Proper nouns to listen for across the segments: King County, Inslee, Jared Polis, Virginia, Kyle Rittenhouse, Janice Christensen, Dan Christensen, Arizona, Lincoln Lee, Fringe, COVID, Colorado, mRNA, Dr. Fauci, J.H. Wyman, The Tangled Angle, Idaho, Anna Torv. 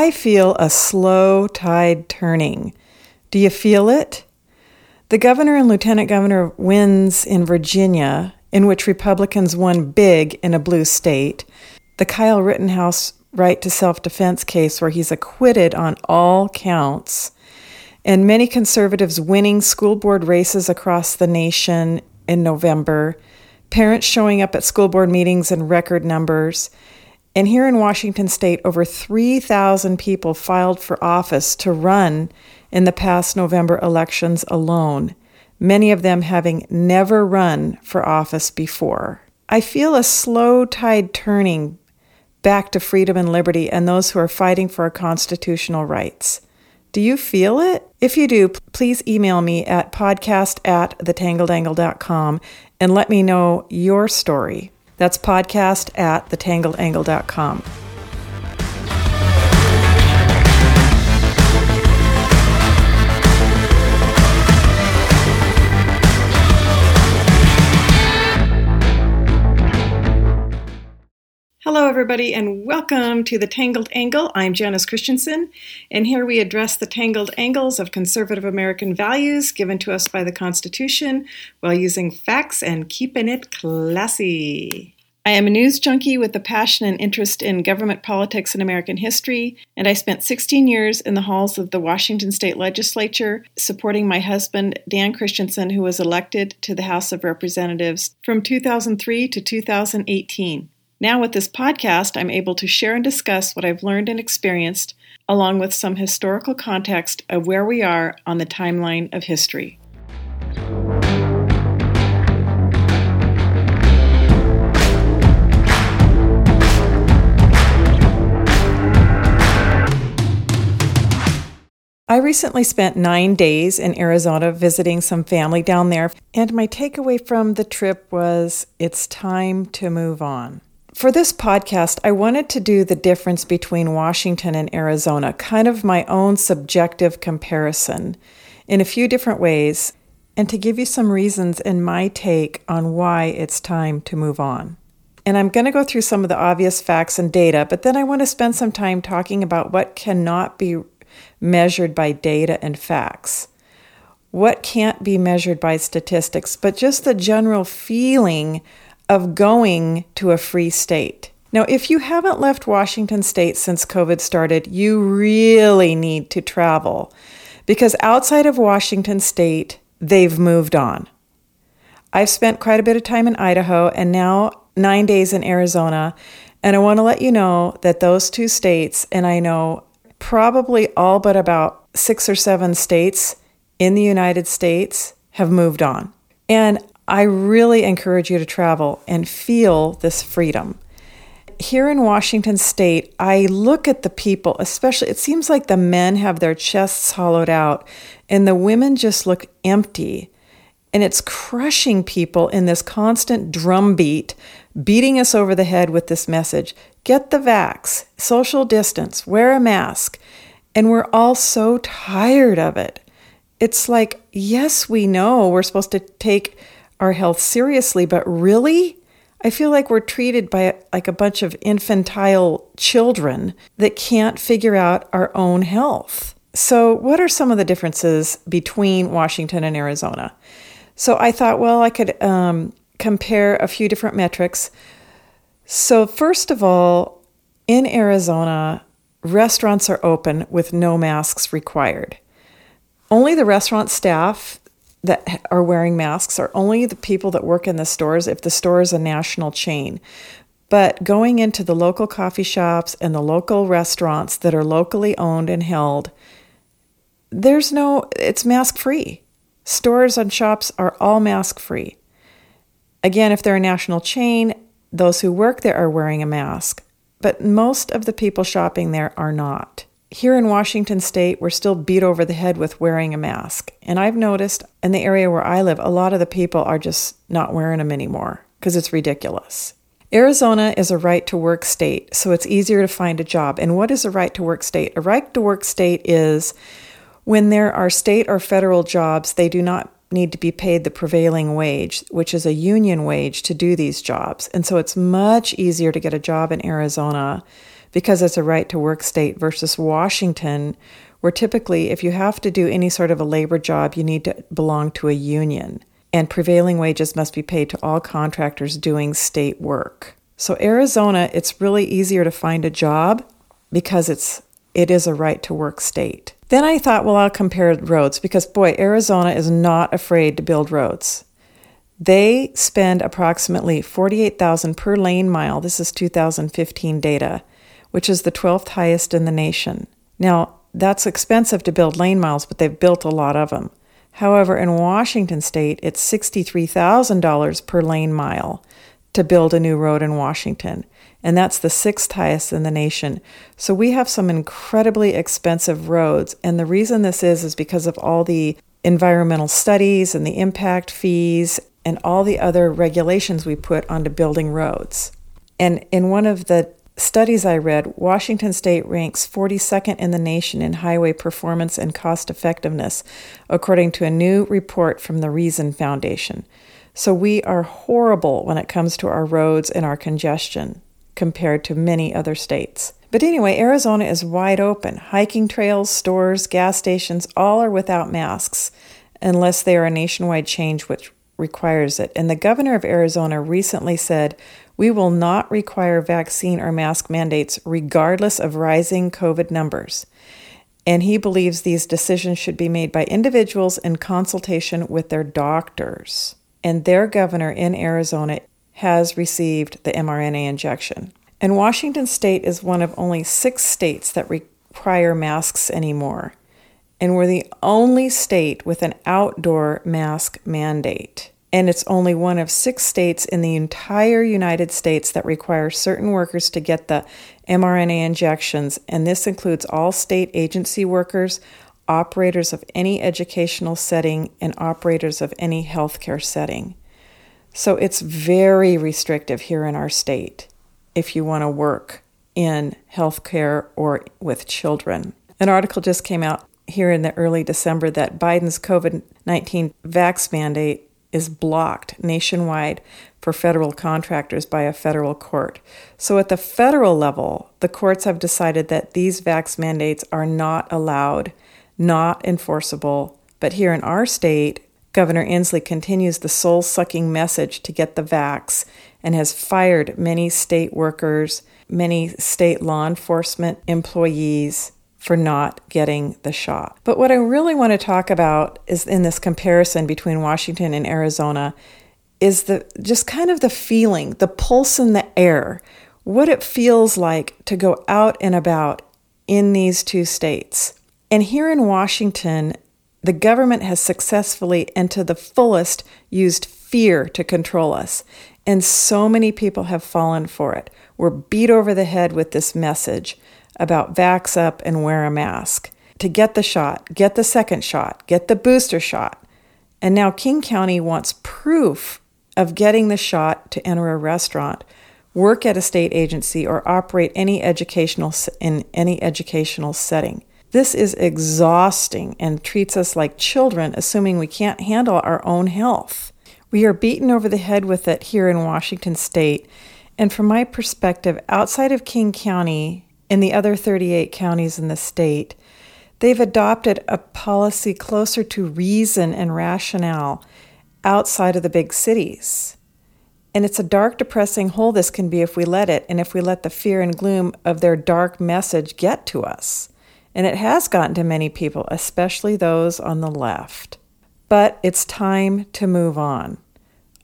I feel a slow tide turning. Do you feel it? The governor and lieutenant governor wins in Virginia, in which Republicans won big in a blue state. The Kyle Rittenhouse right to self-defense case where he's acquitted on all counts. And many conservatives winning school board races across the nation in November. Parents showing up at school board meetings in record numbers. And here in Washington state, over 3,000 people filed for office to run in the past November elections alone, many of them having never run for office before. I feel a slow tide turning back to freedom and liberty and those who are fighting for our constitutional rights. Do you feel it? If you do, please email me at podcast@thetangledangle.com and let me know your story. That's podcast@thetangledangle.com. Hello, everybody, and welcome to The Tangled Angle. I'm Janice Christensen, and here we address the tangled angles of conservative American values given to us by the Constitution while using facts and keeping it classy. I am a news junkie with a passion and interest in government politics and American history, and I spent 16 years in the halls of the Washington State Legislature supporting my husband, Dan Christensen, who was elected to the House of Representatives from 2003 to 2018. Now with this podcast, I'm able to share and discuss what I've learned and experienced, along with some historical context of where we are on the timeline of history. I recently spent 9 days in Arizona visiting some family down there, and my takeaway from the trip was, it's time to move on. For this podcast, I wanted to do the difference between Washington and Arizona, kind of my own subjective comparison in a few different ways, and to give you some reasons and my take on why it's time to move on. And I'm going to go through some of the obvious facts and data, but then I want to spend some time talking about what cannot be measured by data and facts, what can't be measured by statistics, but just the general feeling of going to a free state. Now, if you haven't left Washington state since COVID started, you really need to travel because outside of Washington state, they've moved on. I've spent quite a bit of time in Idaho and now 9 days in Arizona, and I want to let you know that those two states, and I know probably all but about 6 or 7 states in the United States, have moved on. And I really encourage you to travel and feel this freedom. Here in Washington state, I look at the people, especially, it seems like the men have their chests hollowed out and the women just look empty. And it's crushing people in this constant drumbeat, beating us over the head with this message. Get the vax, social distance, wear a mask. And we're all so tired of it. It's like, yes, we know we're supposed to take our health seriously, but really? I feel like we're treated by like a bunch of infantile children that can't figure out our own health. So what are some of the differences between Washington and Arizona? So I thought, well, I could compare a few different metrics. So first of all, in Arizona, restaurants are open with no masks required. Only the restaurant staff that are wearing masks are only the people that work in the stores if the store is a national chain. But going into the local coffee shops and the local restaurants that are locally owned and held, it's mask free. Stores and shops are all mask free. Again, if they're a national chain, those who work there are wearing a mask, but most of the people shopping there are not. Here in Washington state, we're still beat over the head with wearing a mask. And I've noticed in the area where I live, a lot of the people are just not wearing them anymore because it's ridiculous. Arizona is a right-to-work state, so it's easier to find a job. And what is a right-to-work state? A right-to-work state is when there are state or federal jobs, they do not need to be paid the prevailing wage, which is a union wage to do these jobs. And so it's much easier to get a job in Arizona because it's a right to work state versus Washington, where typically if you have to do any sort of a labor job, you need to belong to a union, and prevailing wages must be paid to all contractors doing state work. So Arizona, it's really easier to find a job because it is a right to work state. Then I thought, well, I'll compare roads because, boy, Arizona is not afraid to build roads. They spend approximately $48,000 per lane mile. This is 2015 data, which is the 12th highest in the nation. Now, that's expensive to build lane miles, but they've built a lot of them. However, in Washington state, it's $63,000 per lane mile to build a new road in Washington, and that's the 6th highest in the nation. So we have some incredibly expensive roads, and the reason this is because of all the environmental studies and the impact fees and all the other regulations we put onto building roads. And in one of the studies I read, Washington state ranks 42nd in the nation in highway performance and cost effectiveness, according to a new report from the Reason Foundation. So we are horrible when it comes to our roads and our congestion compared to many other states. But anyway, Arizona is wide open. Hiking trails, stores, gas stations, all are without masks unless they are a nationwide change which requires it. And the governor of Arizona recently said, "We will not require vaccine or mask mandates regardless of rising COVID numbers." And he believes these decisions should be made by individuals in consultation with their doctors. And their governor in Arizona has received the mRNA injection. And Washington state is one of only 6 states that require masks anymore. And we're the only state with an outdoor mask mandate. And it's only one of 6 states in the entire United States that require certain workers to get the mRNA injections. And this includes all state agency workers, operators of any educational setting, and operators of any healthcare setting. So it's very restrictive here in our state if you want to work in healthcare or with children. An article just came out here in the early December that Biden's COVID-19 vax mandate is blocked nationwide for federal contractors by a federal court. So at the federal level, the courts have decided that these vax mandates are not allowed, not enforceable. But here in our state, Governor Inslee continues the soul-sucking message to get the vax and has fired many state workers, many state law enforcement employees for not getting the shot. But what I really want to talk about is in this comparison between Washington and Arizona is the feeling, the pulse in the air, what it feels like to go out and about in these two states. And here in Washington, the government has successfully and to the fullest used fear to control us. And so many people have fallen for it. We're beat over the head with this message about vax up and wear a mask, to get the shot, get the second shot, get the booster shot. And now King County wants proof of getting the shot to enter a restaurant, work at a state agency, or operate in any educational setting. This is exhausting and treats us like children, assuming we can't handle our own health. We are beaten over the head with it here in Washington state. And from my perspective, outside of King County, in the other 38 counties in the state, they've adopted a policy closer to reason and rationale outside of the big cities. And it's a dark, depressing hole this can be if we let it, and if we let the fear and gloom of their dark message get to us. And it has gotten to many people, especially those on the left. But it's time to move on.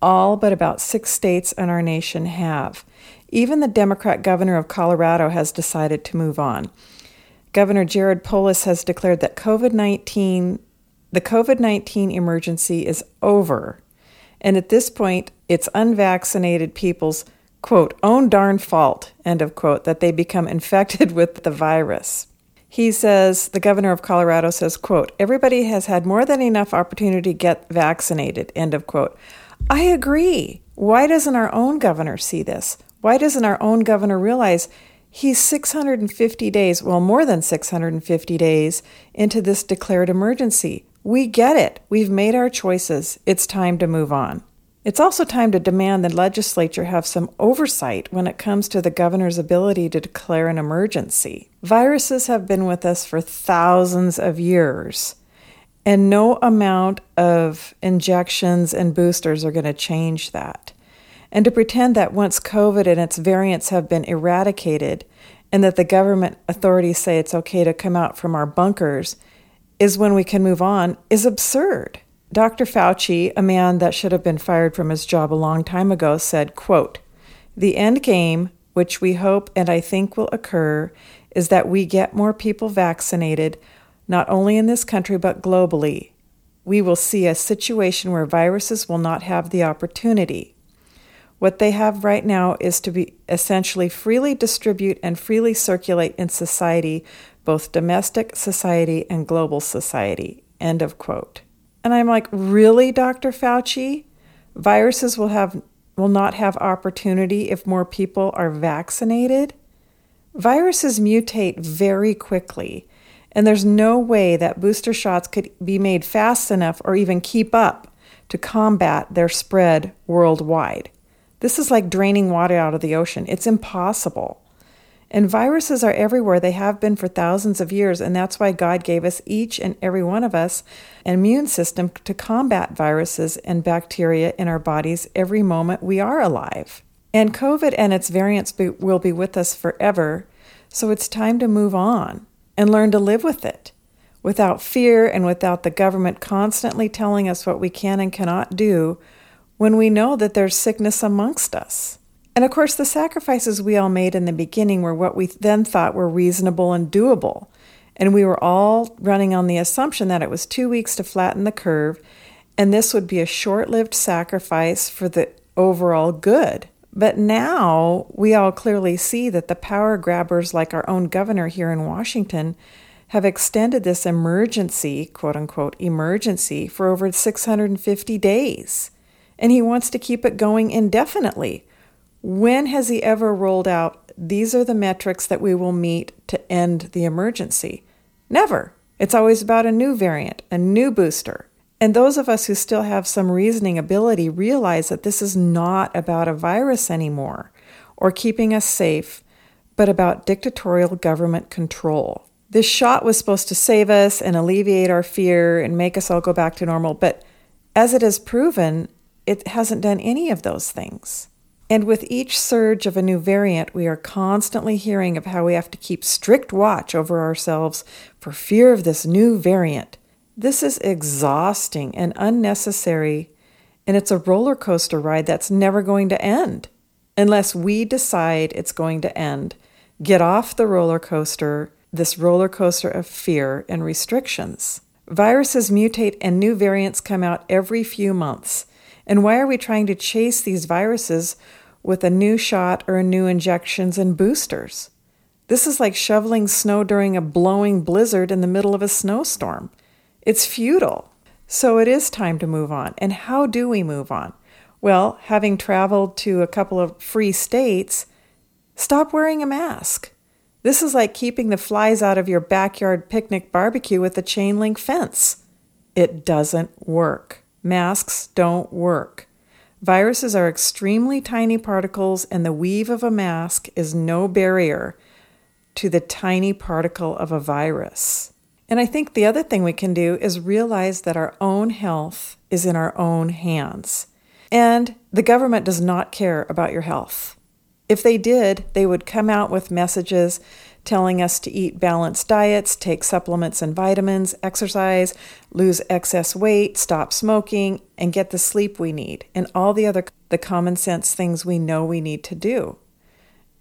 All but about 6 states in our nation have. Even the Democrat governor of Colorado has decided to move on. Governor Jared Polis has declared that the COVID-19 emergency is over. And at this point, it's unvaccinated people's, quote, own darn fault, end of quote, that they become infected with the virus. He says, the governor of Colorado says, quote, "Everybody has had more than enough opportunity to get vaccinated," end of quote. I agree. Why doesn't our own governor see this? Why doesn't our own governor realize he's 650 days, well, more than 650 days into this declared emergency? We get it. We've made our choices. It's time to move on. It's also time to demand the legislature have some oversight when it comes to the governor's ability to declare an emergency. Viruses have been with us for thousands of years, and no amount of injections and boosters are going to change that. And to pretend that once COVID and its variants have been eradicated and that the government authorities say it's okay to come out from our bunkers is when we can move on is absurd. Dr. Fauci, a man that should have been fired from his job a long time ago, said, quote, "The end game, which we hope and I think will occur, is that we get more people vaccinated, not only in this country, but globally. We will see a situation where viruses will not have the opportunity. What they have right now is to be essentially freely distribute and freely circulate in society, both domestic society and global society," end of quote. And I'm like, really, Dr. Fauci? Viruses will not have opportunity if more people are vaccinated? Viruses mutate very quickly, and there's no way that booster shots could be made fast enough or even keep up to combat their spread worldwide. This is like draining water out of the ocean. It's impossible. And viruses are everywhere. They have been for thousands of years, and that's why God gave us, each and every one of us, an immune system to combat viruses and bacteria in our bodies every moment we are alive. And COVID and its variants will be with us forever, so it's time to move on and learn to live with it, without fear and without the government constantly telling us what we can and cannot do when we know that there's sickness amongst us. And of course, the sacrifices we all made in the beginning were what we then thought were reasonable and doable. And we were all running on the assumption that it was 2 weeks to flatten the curve, and this would be a short-lived sacrifice for the overall good. But now we all clearly see that the power grabbers like our own governor here in Washington have extended this emergency, quote-unquote emergency, for over 650 days. And he wants to keep it going indefinitely. When has he ever rolled out, these are the metrics that we will meet to end the emergency? Never. It's always about a new variant, a new booster. And those of us who still have some reasoning ability realize that this is not about a virus anymore or keeping us safe, but about dictatorial government control. This shot was supposed to save us and alleviate our fear and make us all go back to normal, but as it is proven, it hasn't done any of those things. And with each surge of a new variant, we are constantly hearing of how we have to keep strict watch over ourselves for fear of this new variant. This is exhausting and unnecessary, and it's a roller coaster ride that's never going to end unless we decide it's going to end. Get off the roller coaster, this roller coaster of fear and restrictions. Viruses mutate and new variants come out every few months. And why are we trying to chase these viruses with a new shot or new injections and boosters? This is like shoveling snow during a blowing blizzard in the middle of a snowstorm. It's futile. So it is time to move on. And how do we move on? Well, having traveled to a couple of free states, stop wearing a mask. This is like keeping the flies out of your backyard picnic barbecue with a chain link fence. It doesn't work. Masks don't work. Viruses are extremely tiny particles, and the weave of a mask is no barrier to the tiny particle of a virus. And I think the other thing we can do is realize that our own health is in our own hands. And the government does not care about your health. If they did, they would come out with messages telling us to eat balanced diets, take supplements and vitamins, exercise, lose excess weight, stop smoking, and get the sleep we need, and all the common sense things we know we need to do.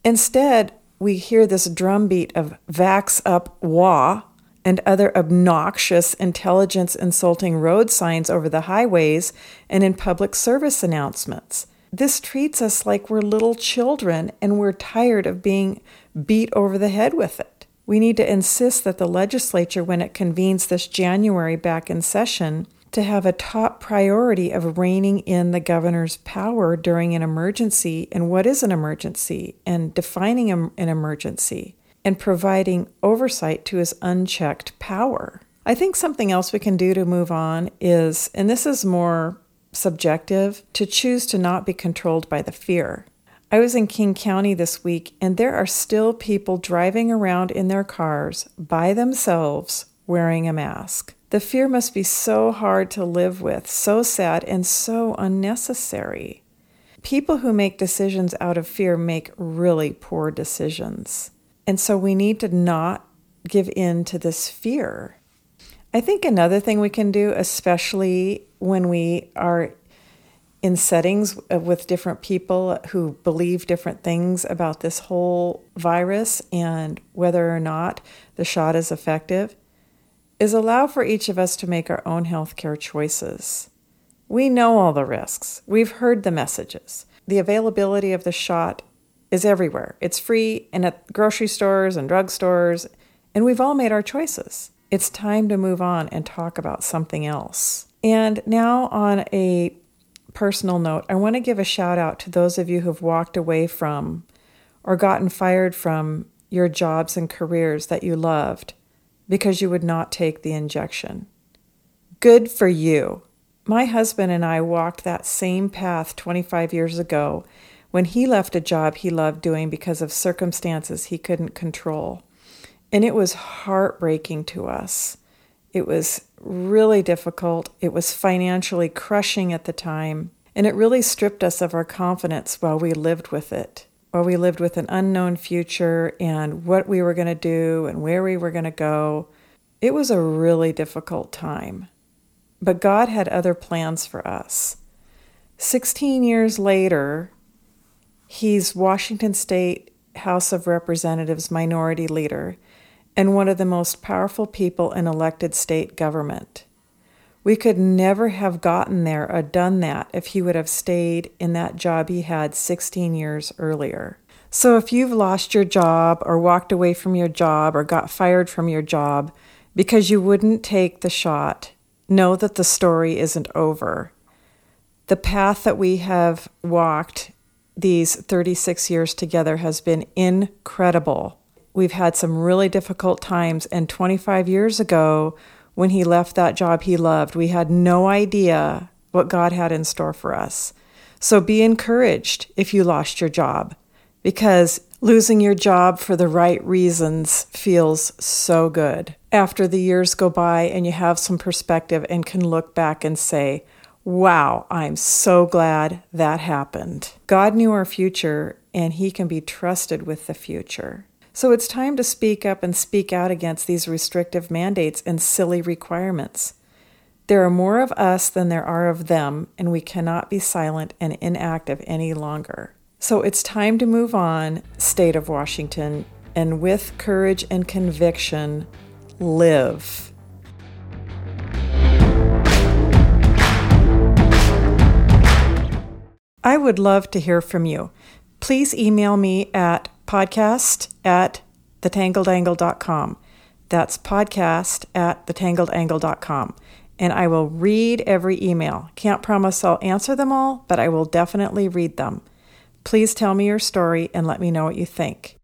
Instead, we hear this drumbeat of vax up wah and other obnoxious, intelligence-insulting road signs over the highways and in public service announcements. This treats us like we're little children and we're tired of being beat over the head with it. We need to insist that the legislature, when it convenes this January back in session, to have a top priority of reining in the governor's power during an emergency and what is an emergency and defining an emergency and providing oversight to his unchecked power. I think something else we can do to move on is, and this is more subjective to choose to not be controlled by the fear. I was in King County this week, and there are still people driving around in their cars by themselves wearing a mask. The fear must be so hard to live with, so sad, and so unnecessary. People who make decisions out of fear make really poor decisions. And so we need to not give in to this fear. I think another thing we can do, especially when we are in settings with different people who believe different things about this whole virus and whether or not the shot is effective, is allow for each of us to make our own healthcare choices. We know all the risks. We've heard the messages. The availability of the shot is everywhere. It's free and at grocery stores and drugstores, and we've all made our choices. It's time to move on and talk about something else. And now on a personal note, I want to give a shout out to those of you who've walked away from or gotten fired from your jobs and careers that you loved because you would not take the injection. Good for you. My husband and I walked that same path 25 years ago when he left a job he loved doing because of circumstances he couldn't control. And it was heartbreaking to us. It was really difficult. It was financially crushing at the time. And it really stripped us of our confidence while we lived with it, while we lived with an unknown future and what we were going to do and where we were going to go. It was a really difficult time. But God had other plans for us. 16 years later, he's Washington State House of Representatives minority leader and one of the most powerful people in elected state government. We could never have gotten there or done that if he would have stayed in that job he had 16 years earlier. So if you've lost your job or walked away from your job or got fired from your job because you wouldn't take the shot, know that the story isn't over. The path that we have walked these 36 years together has been incredible. We've had some really difficult times, and 25 years ago, when he left that job he loved, we had no idea what God had in store for us. So be encouraged if you lost your job, because losing your job for the right reasons feels so good. After the years go by and you have some perspective and can look back and say, wow, I'm so glad that happened. God knew our future, and he can be trusted with the future. So it's time to speak up and speak out against these restrictive mandates and silly requirements. There are more of us than there are of them, and we cannot be silent and inactive any longer. So it's time to move on, State of Washington, and with courage and conviction, live. I would love to hear from you. Please email me at podcast@thetangledangle.com. That's podcast@thetangledangle.com. And I will read every email. Can't promise I'll answer them all, but I will definitely read them. Please tell me your story and let me know what you think.